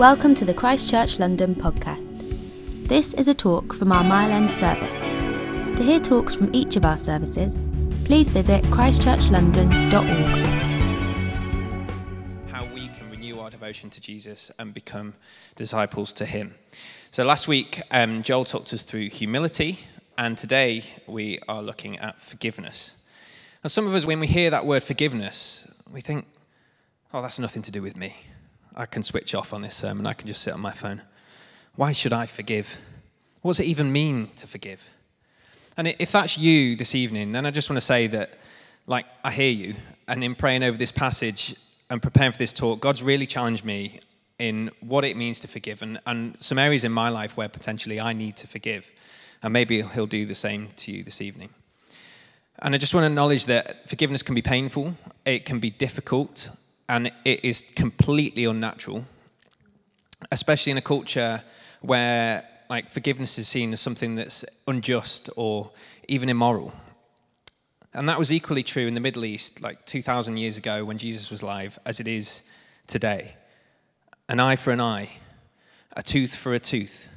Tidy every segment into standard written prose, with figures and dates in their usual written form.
Welcome to the Christchurch London podcast. This is a talk from our Mile End service. To hear talks from each of our services, please visit christchurchlondon.org. How we can renew our devotion to Jesus and become disciples to him. So last week, Joel talked us through humility, and today we are looking at forgiveness. Now, some of us, when we hear that word forgiveness, we think, oh, that's nothing to do with me. I can switch off on this sermon. I can just sit on my phone. Why should I forgive? What does it even mean to forgive? And if that's you this evening, then I just want to say that, like, I hear you. And in praying over this passage and preparing for this talk, God's really challenged me in what it means to forgive and some areas in my life where potentially I need to forgive. And maybe he'll do the same to you this evening. And I just want to acknowledge that forgiveness can be painful. It can be difficult. And it is completely unnatural, especially in a culture where, like, forgiveness is seen as something that's unjust or even immoral. And that was equally true in the Middle East, like 2,000 years ago when Jesus was alive, as it is today. An eye for an eye, a tooth for a tooth.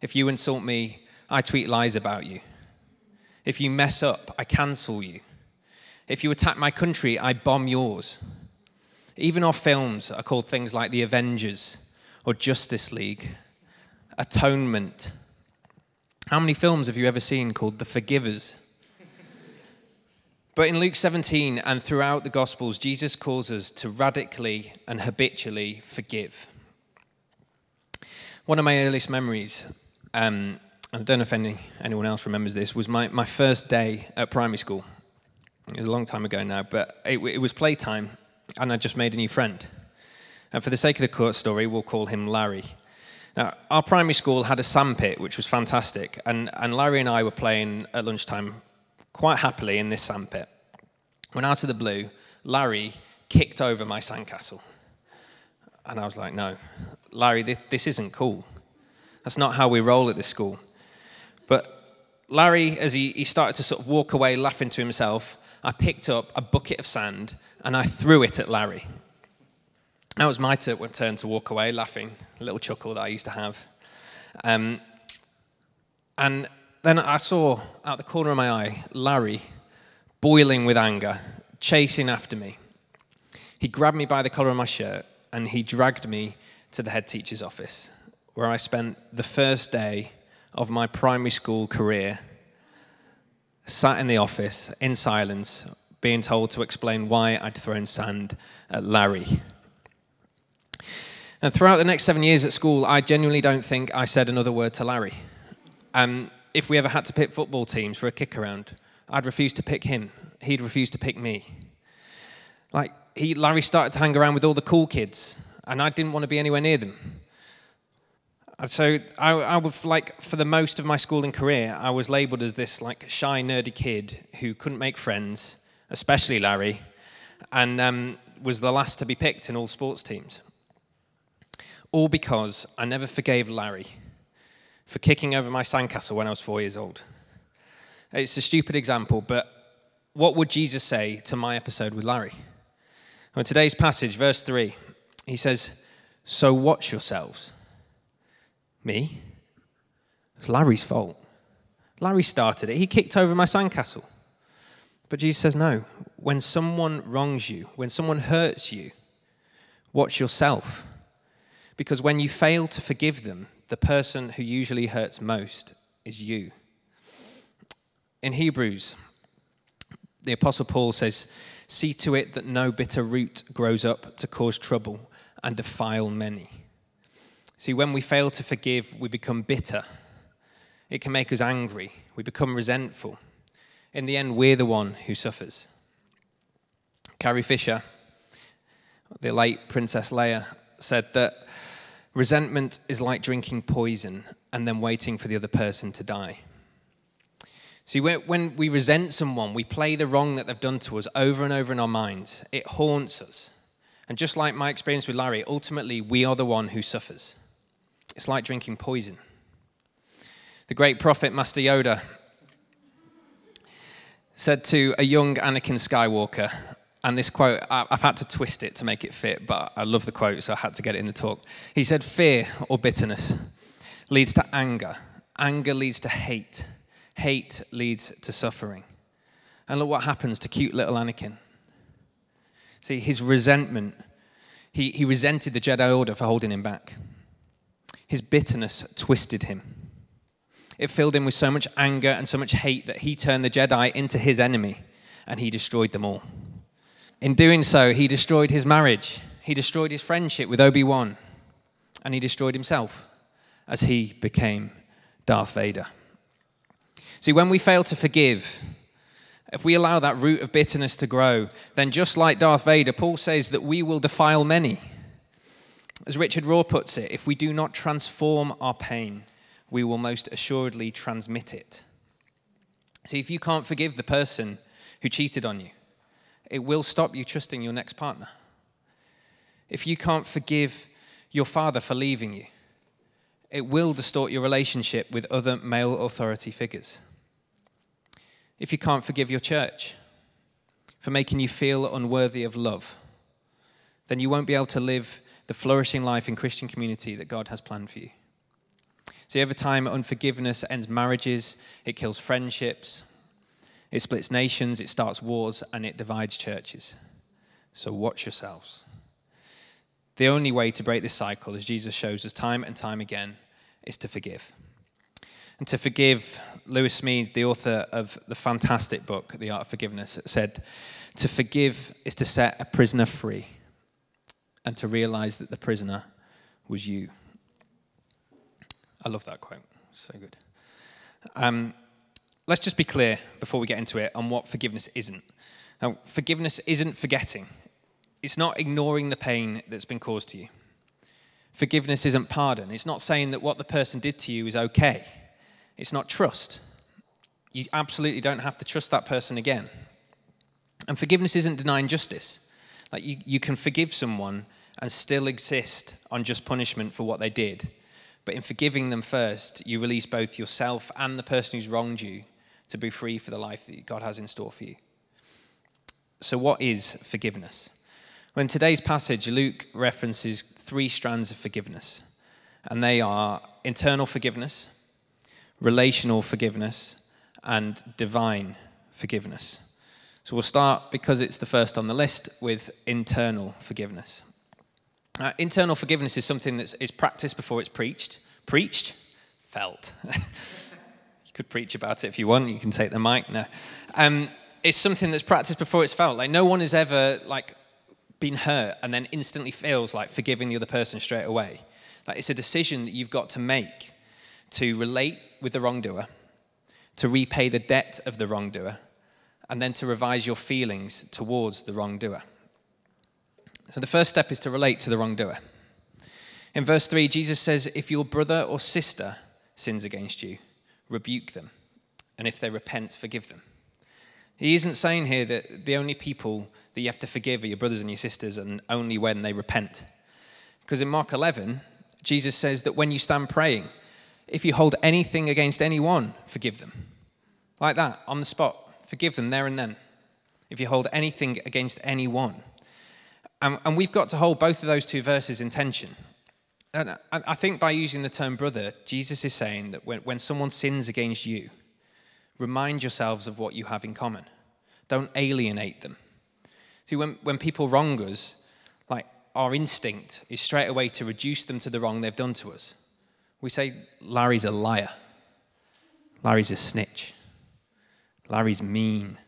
If you insult me, I tweet lies about you. If you mess up, I cancel you. If you attack my country, I bomb yours. Even our films are called things like The Avengers or Justice League, Atonement. How many films have you ever seen called The Forgivers? But in Luke 17 and throughout the Gospels, Jesus calls us to radically and habitually forgive. One of my earliest memories, I don't know if anyone else remembers this, was my first day at primary school. It was a long time ago now, but it was playtime. And I just made a new friend. And for the sake of the court story, we'll call him Larry. Now, our primary school had a sandpit, which was fantastic. And Larry and I were playing at lunchtime quite happily in this sandpit. When out of the blue, Larry kicked over my sandcastle. And I was like, no, Larry, this isn't cool. That's not how we roll at this school. But Larry, as he started to sort of walk away laughing to himself, I picked up a bucket of sand and I threw it at Larry. That was my turn to walk away laughing, a little chuckle that I used to have. And then I saw out the corner of my eye, Larry boiling with anger, chasing after me. He grabbed me by the collar of my shirt and he dragged me to the head teacher's office, where I spent the first day of my primary school career sat in the office in silence, being told to explain why I'd thrown sand at Larry. And throughout the next 7 years at school, I genuinely don't think I said another word to Larry. If we ever had to pick football teams for a kick around, I'd refuse to pick him. He'd refuse to pick me. Like, Larry started to hang around with all the cool kids, and I didn't want to be anywhere near them. So I was like, for the most of my schooling career, I was labelled as this like shy, nerdy kid who couldn't make friends, especially Larry, and was the last to be picked in all sports teams. All because I never forgave Larry for kicking over my sandcastle when I was 4 years old. It's a stupid example, but what would Jesus say to my episode with Larry? Well, in today's passage, verse 3, he says, "So watch yourselves." Me? It's Larry's fault. Larry started it. He kicked over my sandcastle. But Jesus says, no, when someone wrongs you, when someone hurts you, watch yourself. Because when you fail to forgive them, the person who usually hurts most is you. In Hebrews, the Apostle Paul says, "See to it that no bitter root grows up to cause trouble and defile many." See, when we fail to forgive, we become bitter. It can make us angry. We become resentful. In the end, we're the one who suffers. Carrie Fisher, the late Princess Leia, said that resentment is like drinking poison and then waiting for the other person to die. See, when we resent someone, we play the wrong that they've done to us over and over in our minds. It haunts us. And just like my experience with Larry, ultimately, we are the one who suffers. It's like drinking poison. The great prophet Master Yoda said to a young Anakin Skywalker, And this quote, I've had to twist it to make it fit, but I love the quote, so I had to get it in the talk. He said, fear or bitterness leads to anger. Anger leads to hate. Hate leads to suffering. And look what happens to cute little Anakin. See, his resentment, he resented the Jedi Order for holding him back. His bitterness twisted him. It filled him with so much anger and so much hate that he turned the Jedi into his enemy, and he destroyed them all. In doing so, he destroyed his marriage, he destroyed his friendship with Obi-Wan, and he destroyed himself as he became Darth Vader. See, when we fail to forgive, if we allow that root of bitterness to grow, then just like Darth Vader, Paul says that we will defile many. As Richard Rohr puts it, if we do not transform our pain, we will most assuredly transmit it. See, if you can't forgive the person who cheated on you, it will stop you trusting your next partner. If you can't forgive your father for leaving you, it will distort your relationship with other male authority figures. If you can't forgive your church for making you feel unworthy of love, then you won't be able to live the flourishing life in Christian community that God has planned for you. See, every time unforgiveness ends marriages, it kills friendships, it splits nations, it starts wars, and it divides churches. So watch yourselves. The only way to break this cycle, as Jesus shows us time and time again, is to forgive. And to forgive, Lewis Smead, the author of the fantastic book, The Art of Forgiveness, said, to forgive is to set a prisoner free and to realize that the prisoner was you. I love that quote. So good. Let's just be clear before we get into it on what forgiveness isn't. Now, forgiveness isn't forgetting. It's not ignoring the pain that's been caused to you. Forgiveness isn't pardon. It's not saying that what the person did to you is okay. It's not trust. You absolutely don't have to trust that person again. And forgiveness isn't denying justice. Like you can forgive someone and still exist on just punishment for what they did. But in forgiving them first, you release both yourself and the person who's wronged you to be free for the life that God has in store for you. So what is forgiveness? Well, in today's passage, Luke references three strands of forgiveness, and they are internal forgiveness, relational forgiveness, and divine forgiveness. So we'll start, because it's the first on the list, with internal forgiveness. Internal forgiveness is something that is practiced before it's preached. Preached? Felt. You could preach about it if you want. You can take the mic now. It's something that's practiced before it's felt. Like no one has ever been hurt and then instantly feels like forgiving the other person straight away. Like it's a decision that you've got to make to relate with the wrongdoer, to repay the debt of the wrongdoer, and then to revise your feelings towards the wrongdoer. So the first step is to relate to the wrongdoer. In verse 3, Jesus says, if your brother or sister sins against you, rebuke them, and if they repent, forgive them. He isn't saying here that the only people that you have to forgive are your brothers and your sisters, and only when they repent. Because in Mark 11, Jesus says that when you stand praying, if you hold anything against anyone, forgive them. Like that, on the spot. Forgive them there and then. If you hold anything against anyone. And we've got to hold both of those two verses in tension. And I think by using the term brother, Jesus is saying that when someone sins against you, remind yourselves of what you have in common. Don't alienate them. See, when people wrong us, our instinct is straight away to reduce them to the wrong they've done to us. We say, Larry's a liar. Larry's a snitch. Larry's mean.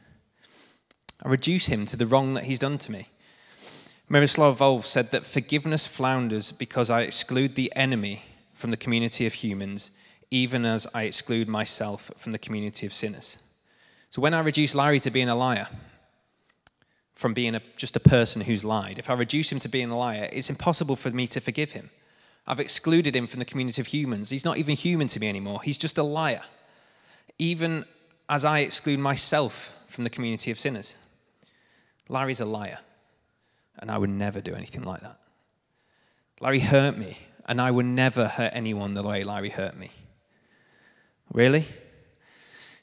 I reduce him to the wrong that he's done to me. Miroslav Volf said that forgiveness flounders because I exclude the enemy from the community of humans, even as I exclude myself from the community of sinners. So when I reduce Larry to being a liar, from being just a person who's lied, if I reduce him to being a liar, it's impossible for me to forgive him. I've excluded him from the community of humans. He's not even human to me anymore. He's just a liar, even as I exclude myself from the community of sinners. Larry's a liar, and I would never do anything like that. Larry hurt me, and I would never hurt anyone the way Larry hurt me. Really?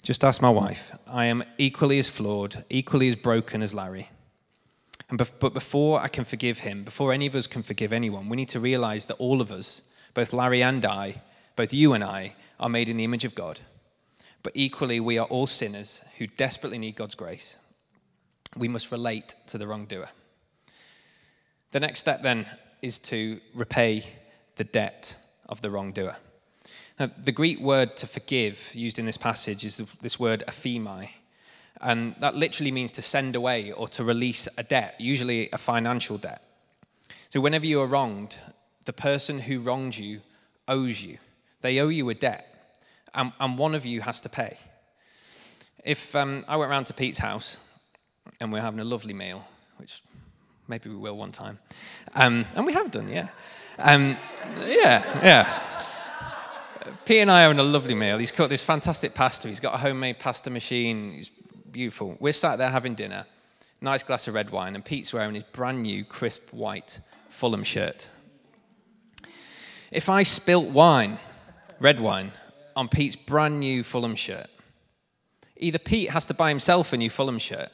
Just ask my wife. I am equally as flawed, equally as broken as Larry, But before I can forgive him, before any of us can forgive anyone, we need to realize that all of us, both Larry and I, both you and I, are made in the image of God. But equally, we are all sinners who desperately need God's grace. We must relate to the wrongdoer. The next step, then, is to repay the debt of the wrongdoer. Now, the Greek word to forgive used in this passage is this word aphemai, and that literally means to send away or to release a debt, usually a financial debt. So whenever you are wronged, the person who wronged you owes you. They owe you a debt, and one of you has to pay. If I went round to Pete's house, and we're having a lovely meal, which maybe we will one time, and we have done, yeah. Pete and I are having a lovely meal. He's cooked this fantastic pasta. He's got a homemade pasta machine. He's beautiful. We're sat there having dinner, nice glass of red wine, and Pete's wearing his brand new, crisp, white Fulham shirt. If I spilt wine, red wine, on Pete's brand new Fulham shirt, either Pete has to buy himself a new Fulham shirt,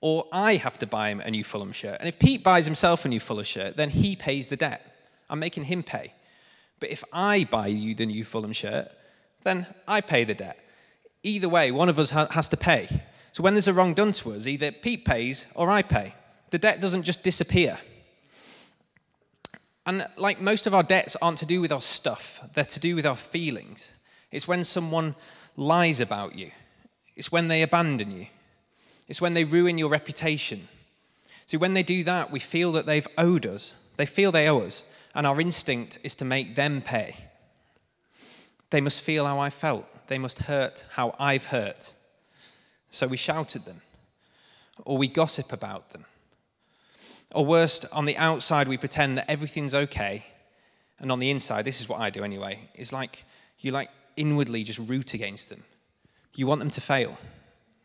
or I have to buy him a new Fulham shirt. And if Pete buys himself a new Fulham shirt, then he pays the debt. I'm making him pay. But if I buy you the new Fulham shirt, then I pay the debt. Either way, one of us has to pay. So when there's a wrong done to us, either Pete pays or I pay. The debt doesn't just disappear. And like most of our debts aren't to do with our stuff, they're to do with our feelings. It's when someone lies about you. It's when they abandon you. It's when they ruin your reputation. See, when they do that, we feel that they've owed us. They feel they owe us, and our instinct is to make them pay. They must feel how I felt. They must hurt how I've hurt. So we shout at them, or we gossip about them. Or worst, on the outside, we pretend that everything's okay, and on the inside, this is what I do anyway, is like you like inwardly just root against them. You want them to fail.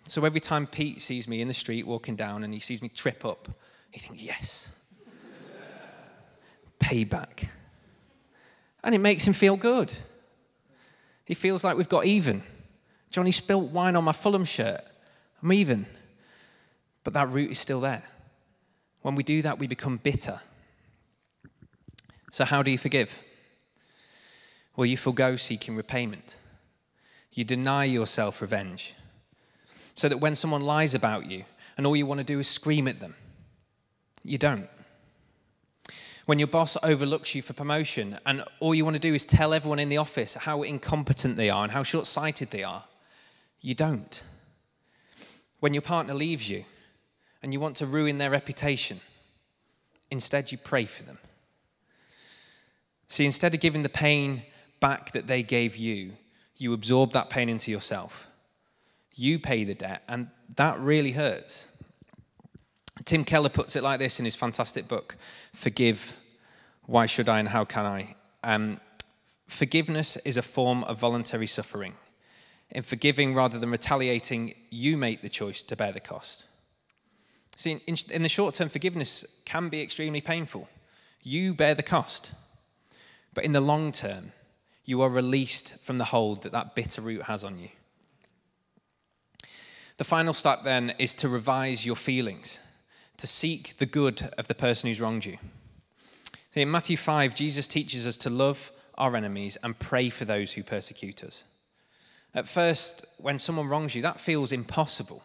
So every time Pete sees me in the street walking down and he sees me trip up, he thinks, yes, payback. And it makes him feel good. He feels like we've got even. Johnny spilt wine on my Fulham shirt. I'm even. But that root is still there. When we do that, we become bitter. So how do you forgive? Well, you forego seeking repayment. You deny yourself revenge. So that when someone lies about you and all you want to do is scream at them, you don't. When your boss overlooks you for promotion and all you want to do is tell everyone in the office how incompetent they are and how short-sighted they are, you don't. When your partner leaves you and you want to ruin their reputation, instead you pray for them. See, instead of giving the pain back that they gave you, you absorb that pain into yourself. You pay the debt, and that really hurts. Tim Keller puts it like this in his fantastic book, Forgive, Why Should I and How Can I? Forgiveness is a form of voluntary suffering. In forgiving rather than retaliating, you make the choice to bear the cost. See, in the short term, forgiveness can be extremely painful. You bear the cost. But in the long term, you are released from the hold that that bitter root has on you. The final step, then, is to revise your feelings, to seek the good of the person who's wronged you. See, in Matthew 5, Jesus teaches us to love our enemies and pray for those who persecute us. At first, when someone wrongs you, that feels impossible.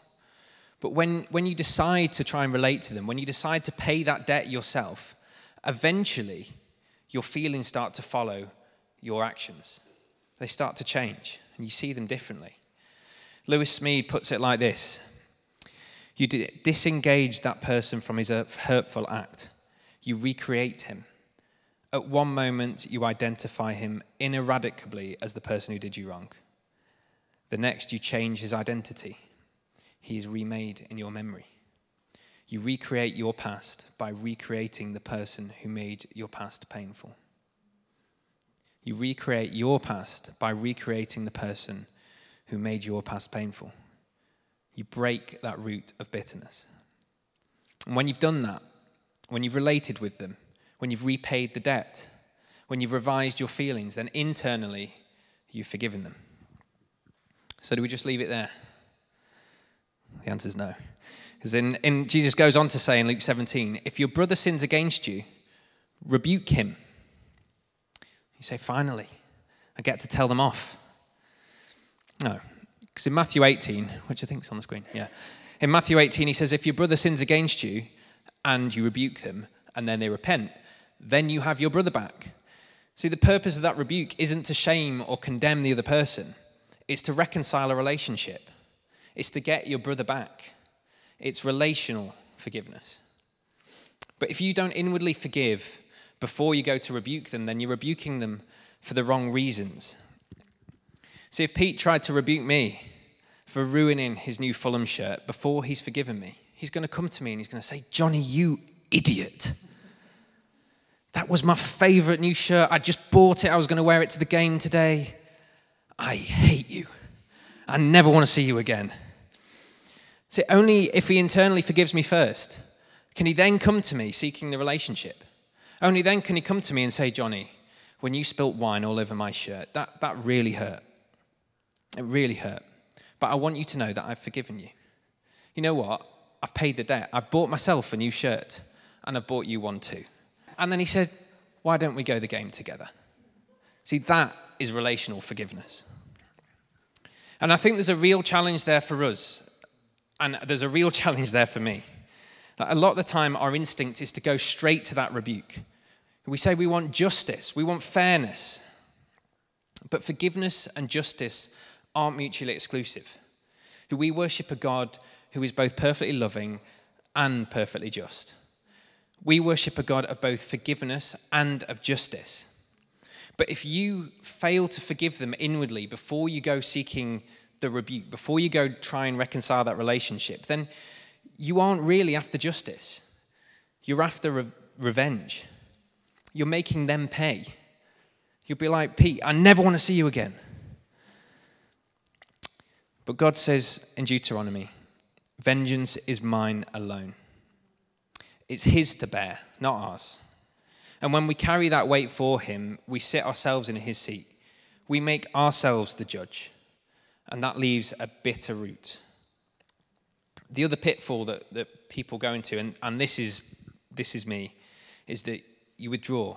But when you decide to try and relate to them, when you decide to pay that debt yourself, eventually your feelings start to follow your actions. They start to change, and you see them differently. Lewis Smead puts it like this. You disengage that person from his hurtful act. You recreate him. At one moment, you identify him ineradicably as the person who did you wrong. The next, you change his identity. He is remade in your memory. You recreate your past by recreating the person who made your past painful. You recreate your past by recreating the person who made your past painful. You break that root of bitterness. And when you've done that, when you've related with them, when you've repaid the debt, when you've revised your feelings, then internally you've forgiven them. So do we just leave it there? The answer's no. Because in Jesus goes on to say in Luke 17, if your brother sins against you, rebuke him. You say, finally, I get to tell them off. No, because in Matthew 18, which I think is on the screen, yeah. In Matthew 18, he says, if your brother sins against you and you rebuke them and then they repent, then you have your brother back. See, the purpose of that rebuke isn't to shame or condemn the other person. It's to reconcile a relationship. It's to get your brother back. It's relational forgiveness. But if you don't inwardly forgive before you go to rebuke them, then you're rebuking them for the wrong reasons. See, if Pete tried to rebuke me for ruining his new Fulham shirt before he's forgiven me, he's going to come to me and he's going to say, Johnny, you idiot. That was my favourite new shirt. I just bought it. I was going to wear it to the game today. I hate you. I never want to see you again. See, only if he internally forgives me first can he then come to me seeking the relationship. Only then can he come to me and say, Johnny, when you spilt wine all over my shirt, that really hurt. It really hurt. But I want you to know that I've forgiven you. You know what? I've paid the debt. I've bought myself a new shirt, and I've bought you one too. And then he said, why don't we go the game together? See, that is relational forgiveness. And I think there's a real challenge there for us. And there's a real challenge there for me. A lot of the time, our instinct is to go straight to that rebuke. We say we want justice. We want fairness. But forgiveness and justice aren't mutually exclusive. We worship a God who is both perfectly loving and perfectly just. We worship a God of both forgiveness and of justice. But if you fail to forgive them inwardly before you go seeking the rebuke, before you go try and reconcile that relationship, then you aren't really after justice. You're after revenge. You're making them pay. You'll be like, Pete, I never want to see you again. But God says in Deuteronomy, vengeance is mine alone. It's his to bear, not ours. And when we carry that weight for him, we sit ourselves in his seat. We make ourselves the judge. And that leaves a bitter root. The other pitfall that people go into, and this is me, is that you withdraw.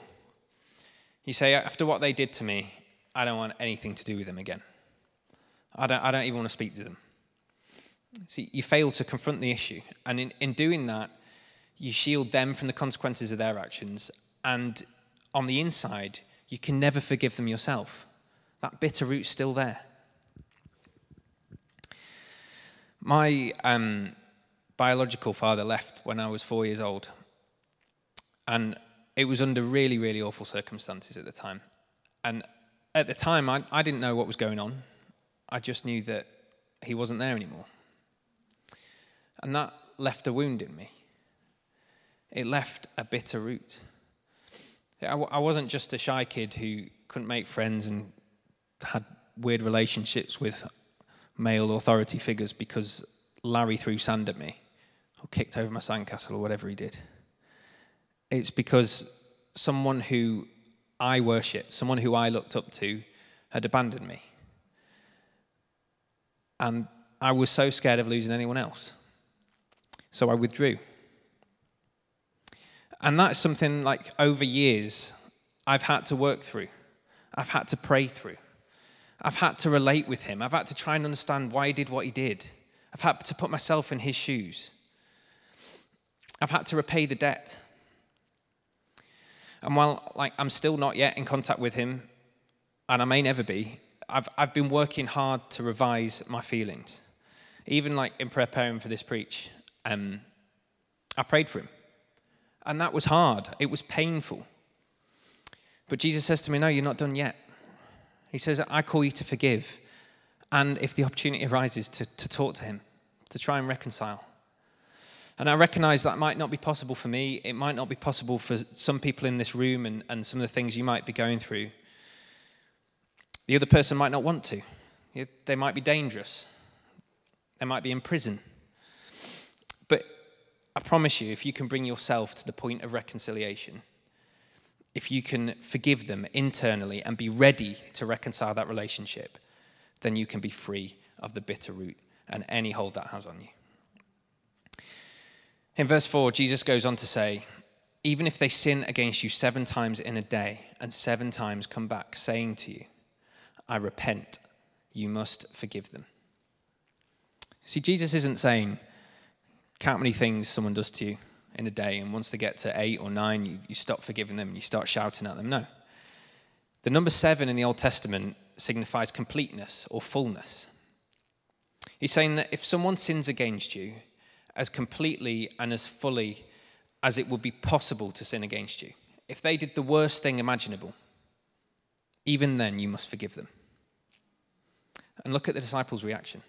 You say, after what they did to me, I don't want anything to do with them again. I don't even want to speak to them. So you fail to confront the issue. And in doing that, you shield them from the consequences of their actions, and on the inside, you can never forgive them yourself. That bitter root's still there. My biological father left when I was 4 years old, and it was under really, really awful circumstances at the time. And at the time, I didn't know what was going on. I just knew that he wasn't there anymore. And that left a wound in me. It left a bitter root. I wasn't just a shy kid who couldn't make friends and had weird relationships with male authority figures because Larry threw sand at me or kicked over my sandcastle or whatever he did. It's because someone who I worshipped, someone who I looked up to, had abandoned me. And I was so scared of losing anyone else. So I withdrew. And that's something, like, over years, I've had to work through. I've had to pray through. I've had to relate with him. I've had to try and understand why he did what he did. I've had to put myself in his shoes. I've had to repay the debt. And while, like, I'm still not yet in contact with him, and I may never be, I've been working hard to revise my feelings. Even, like, in preparing for this preach, I prayed for him. And that was hard. It was painful. But Jesus says to me, no, you're not done yet. He says, I call you to forgive. And if the opportunity arises, to talk to him, to try and reconcile. And I recognize that might not be possible for me. It might not be possible for some people in this room and some of the things you might be going through. The other person might not want to. They might be dangerous. They might be in prison. But I promise you, if you can bring yourself to the point of reconciliation, if you can forgive them internally and be ready to reconcile that relationship, then you can be free of the bitter root and any hold that has on you. In verse 4, Jesus goes on to say, even if they sin against you 7 times in a day and 7 times come back saying to you, I repent, you must forgive them. See, Jesus isn't saying, count how many things someone does to you in a day, and once they get to 8 or 9, you stop forgiving them and you start shouting at them. No. The number 7 in the Old Testament signifies completeness or fullness. He's saying that if someone sins against you as completely and as fully as it would be possible to sin against you, if they did the worst thing imaginable, even then you must forgive them. And look at the disciples' reaction.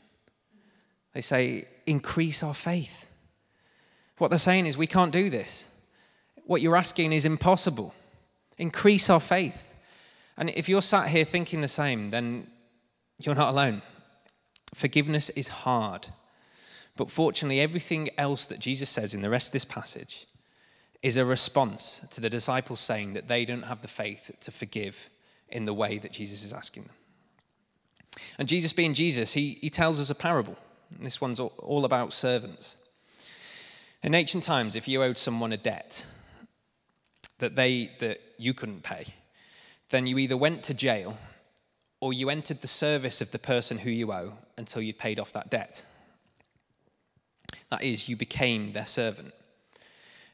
They say, increase our faith. What they're saying is, we can't do this. What you're asking is impossible. Increase our faith. And if you're sat here thinking the same, then you're not alone. Forgiveness is hard. But fortunately, everything else that Jesus says in the rest of this passage is a response to the disciples saying that they don't have the faith to forgive in the way that Jesus is asking them. And Jesus being Jesus, he tells us a parable. And this one's all about servants. In ancient times, if you owed someone a debt that you couldn't pay, then you either went to jail or you entered the service of the person who you owe until you'd paid off that debt. That is, you became their servant.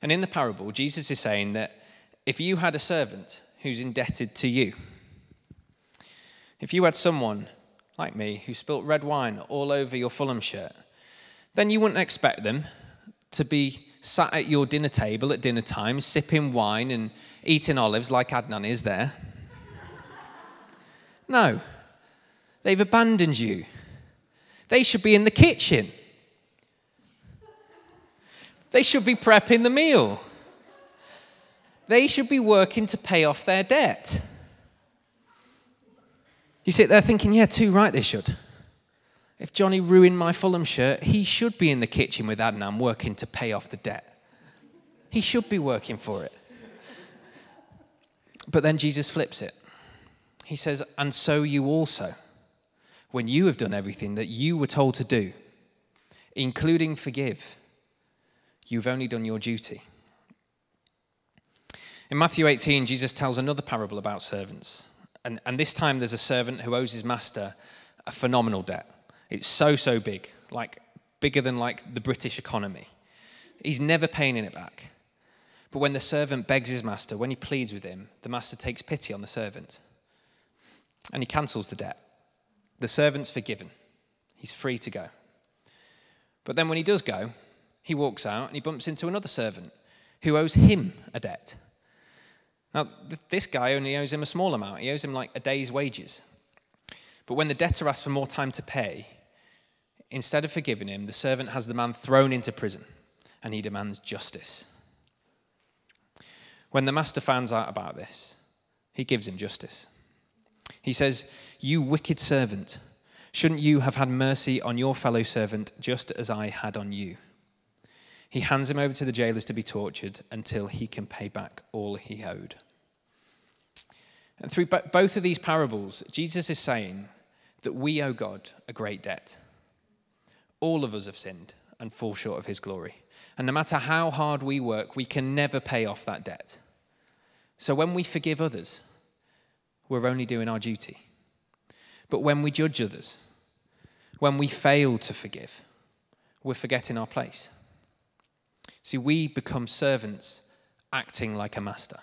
And in the parable, Jesus is saying that if you had a servant who's indebted to you, if you had someone like me who spilt red wine all over your Fulham shirt, then you wouldn't expect them to be sat at your dinner table at dinner time, sipping wine and eating olives like Adnan is there. No, they've abandoned you. They should be in the kitchen. They should be prepping the meal. They should be working to pay off their debt. You sit there thinking, yeah, too right they should. If Johnny ruined my Fulham shirt, he should be in the kitchen with Adnan working to pay off the debt. He should be working for it. But then Jesus flips it. He says, and so you also, when you have done everything that you were told to do, including forgive, you've only done your duty. In Matthew 18, Jesus tells another parable about servants. And this time there's a servant who owes his master a phenomenal debt. It's so big, bigger than the British economy. He's never paying it back. But when the servant begs his master, when he pleads with him, the master takes pity on the servant. And he cancels the debt. The servant's forgiven. He's free to go. But then when he does go, he walks out and he bumps into another servant who owes him a debt. Now, this guy only owes him a small amount. He owes him a day's wages. But when the debtor asks for more time to pay, instead of forgiving him, the servant has the man thrown into prison and he demands justice. When the master finds out about this, he gives him justice. He says, you wicked servant, shouldn't you have had mercy on your fellow servant just as I had on you? He hands him over to the jailers to be tortured until he can pay back all he owed. And through both of these parables, Jesus is saying that we owe God a great debt. All of us have sinned and fall short of his glory. And no matter how hard we work, we can never pay off that debt. So when we forgive others, we're only doing our duty. But when we judge others, when we fail to forgive, we're forgetting our place. See, we become servants acting like a master.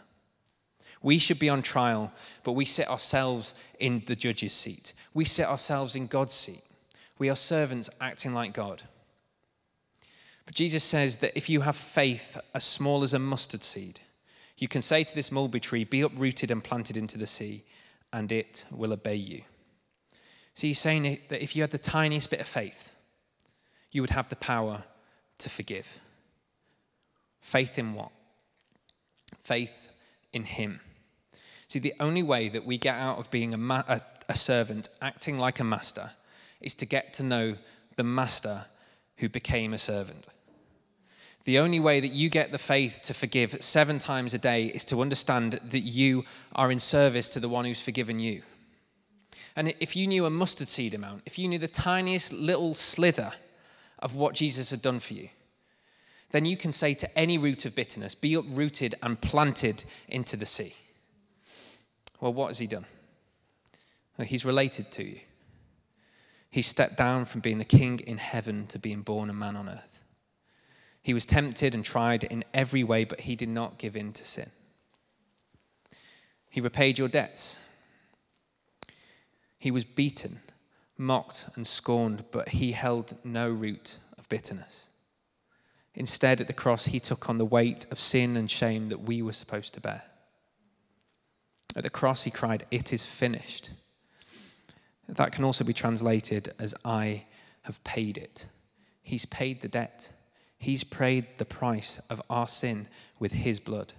We should be on trial, but we sit ourselves in the judge's seat. We sit ourselves in God's seat. We are servants acting like God. But Jesus says that if you have faith as small as a mustard seed, you can say to this mulberry tree, be uprooted and planted into the sea, and it will obey you. So he's saying that if you had the tiniest bit of faith, you would have the power to forgive. Faith in what? Faith in him. See, the only way that we get out of being a servant acting like a master is to get to know the master who became a servant. The only way that you get the faith to forgive 7 times a day is to understand that you are in service to the one who's forgiven you. And if you knew a mustard seed amount, if you knew the tiniest little slither of what Jesus had done for you, then you can say to any root of bitterness, be uprooted and planted into the sea. Well, what has he done? Well, he's related to you. He stepped down from being the king in heaven to being born a man on earth. He was tempted and tried in every way, but he did not give in to sin. He repaid your debts. He was beaten, mocked, and scorned, but he held no root of bitterness. Instead, at the cross, he took on the weight of sin and shame that we were supposed to bear. At the cross, he cried, "It is finished." That can also be translated as, "I have paid it." He's paid the debt. He's paid the price of our sin with his blood.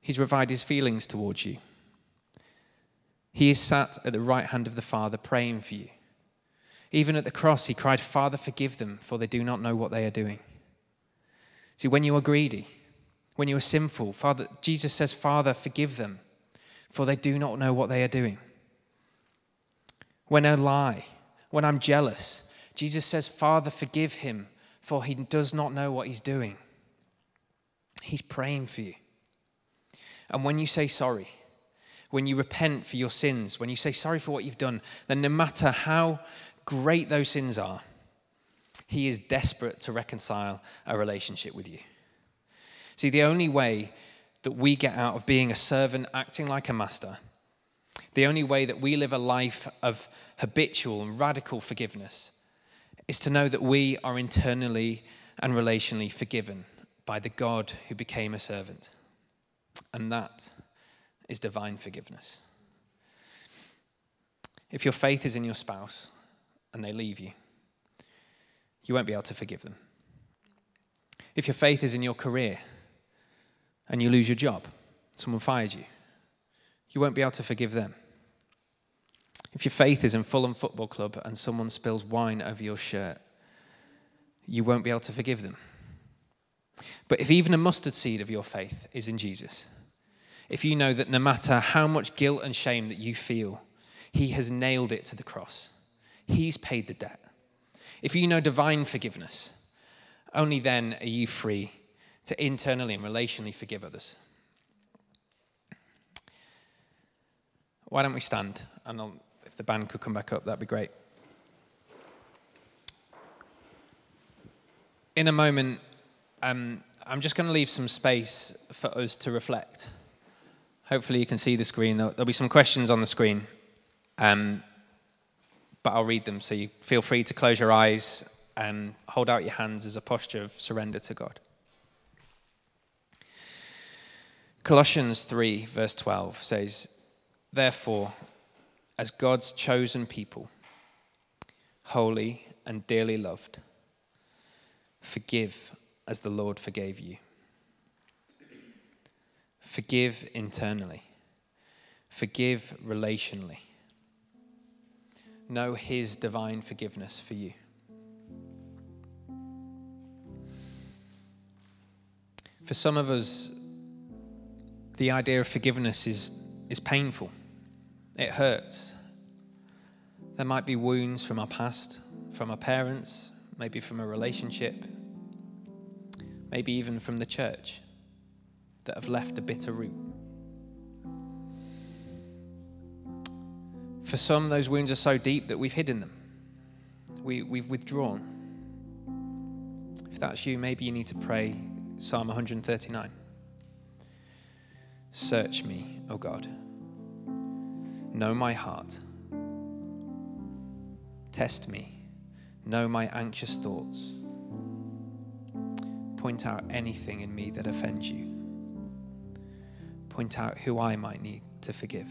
He's revived his feelings towards you. He is sat at the right hand of the Father praying for you. Even at the cross, he cried, "Father, forgive them, for they do not know what they are doing." See, when you are greedy, when you are sinful, Jesus says, "Father, forgive them, for they do not know what they are doing." When I lie, when I'm jealous, Jesus says, "Father, forgive him, for he does not know what he's doing." He's praying for you. And when you say sorry, when you repent for your sins, when you say sorry for what you've done, then no matter how great those sins are, he is desperate to reconcile a relationship with you. See, the only way that we get out of being a servant acting like a master, the only way that we live a life of habitual and radical forgiveness, is to know that we are internally and relationally forgiven by the God who became a servant. And that is divine forgiveness. If your faith is in your spouse and they leave you, you won't be able to forgive them. If your faith is in your career and you lose your job, someone fired you, you won't be able to forgive them. If your faith is in Fulham Football Club and someone spills wine over your shirt, you won't be able to forgive them. But if even a mustard seed of your faith is in Jesus, if you know that no matter how much guilt and shame that you feel, he has nailed it to the cross. He's paid the debt. If you know divine forgiveness, only then are you free to internally and relationally forgive others. Why don't we stand? And if the band could come back up, that'd be great. In a moment, I'm just going to leave some space for us to reflect. Hopefully you can see the screen. There'll be some questions on the screen, but I'll read them. So you feel free to close your eyes and hold out your hands as a posture of surrender to God. Colossians 3, verse 12 says, "Therefore, as God's chosen people, holy and dearly loved, forgive as the Lord forgave you. Forgive internally. Forgive relationally. Know his divine forgiveness for you. For some of us, the idea of forgiveness is painful. It hurts. There might be wounds from our past, from our parents, maybe from a relationship, maybe even from the church, that have left a bitter root. For some, those wounds are so deep that we've hidden them. We've withdrawn. If that's you, maybe you need to pray Psalm 139. "Search me, O God. Know my heart. Test me. Know my anxious thoughts. Point out anything in me that offends you. Point out who I might need to forgive."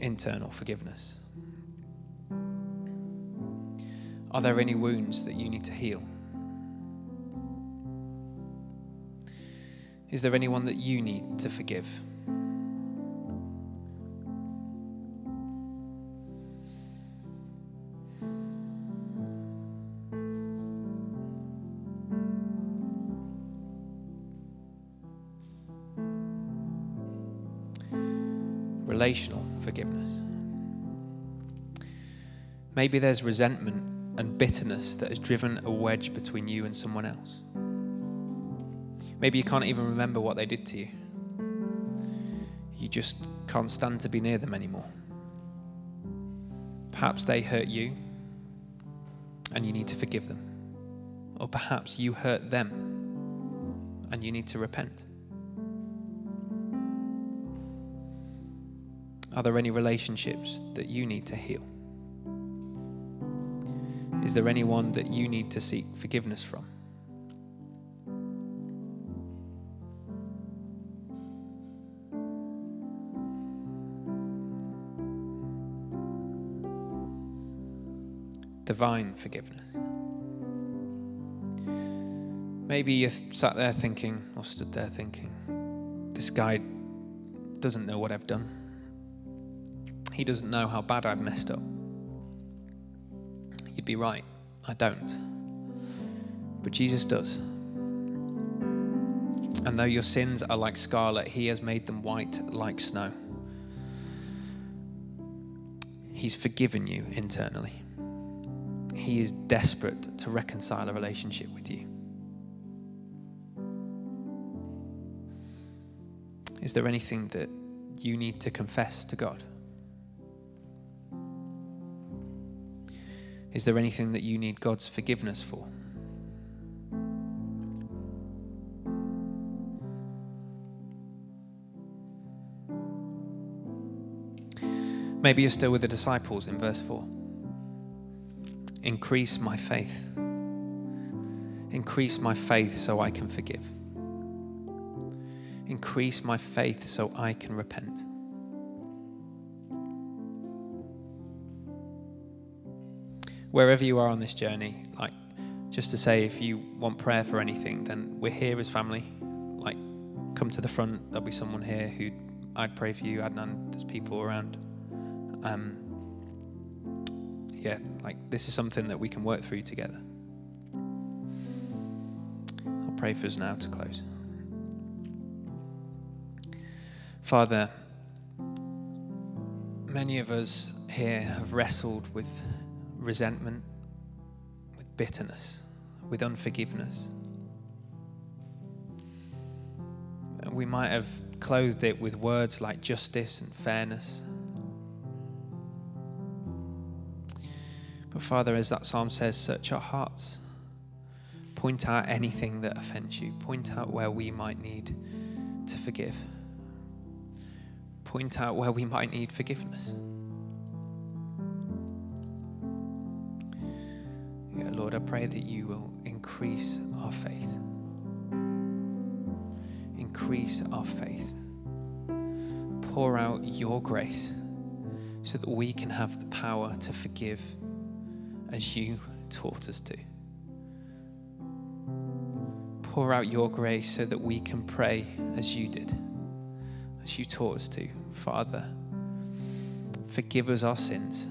Internal forgiveness. Are there any wounds that you need to heal? Is there anyone that you need to forgive? Relational forgiveness. Maybe there's resentment and bitterness that has driven a wedge between you and someone else. Maybe you can't even remember what they did to you. You just can't stand to be near them anymore. Perhaps they hurt you and you need to forgive them. Or perhaps you hurt them and you need to repent. Are there any relationships that you need to heal? Is there anyone that you need to seek forgiveness from? Divine forgiveness. Maybe you sat there thinking, or stood there thinking, this guy doesn't know what I've done. He doesn't know how bad I've messed up. You'd be right, I don't. But Jesus does. And though your sins are like scarlet, he has made them white like snow. He's forgiven you internally. He is desperate to reconcile a relationship with you. Is there anything that you need to confess to God? Is there anything that you need God's forgiveness for? Maybe you're still with the disciples in verse 4. Increase my faith. Increase my faith so I can forgive. Increase my faith so I can repent. Wherever you are on this journey, like, just to say, if you want prayer for anything, then we're here as family. Like, come to the front. There'll be someone here who I'd pray for you. Adnan, there's people around. Yeah, like, this is something that we can work through together. I'll pray for us now to close. Father, many of us here have wrestled with resentment, with bitterness, with unforgiveness. And we might have clothed it with words like justice and fairness. But Father, as that psalm says, search our hearts. Point out anything that offends you. Point out where we might need to forgive. Point out where we might need forgiveness. Yeah, Lord, I pray that you will increase our faith. Increase our faith. Pour out your grace so that we can have the power to forgive as you taught us to. Pour out your grace so that we can pray as you did, as you taught us to. Father, forgive us our sins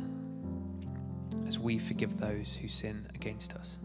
as we forgive those who sin against us.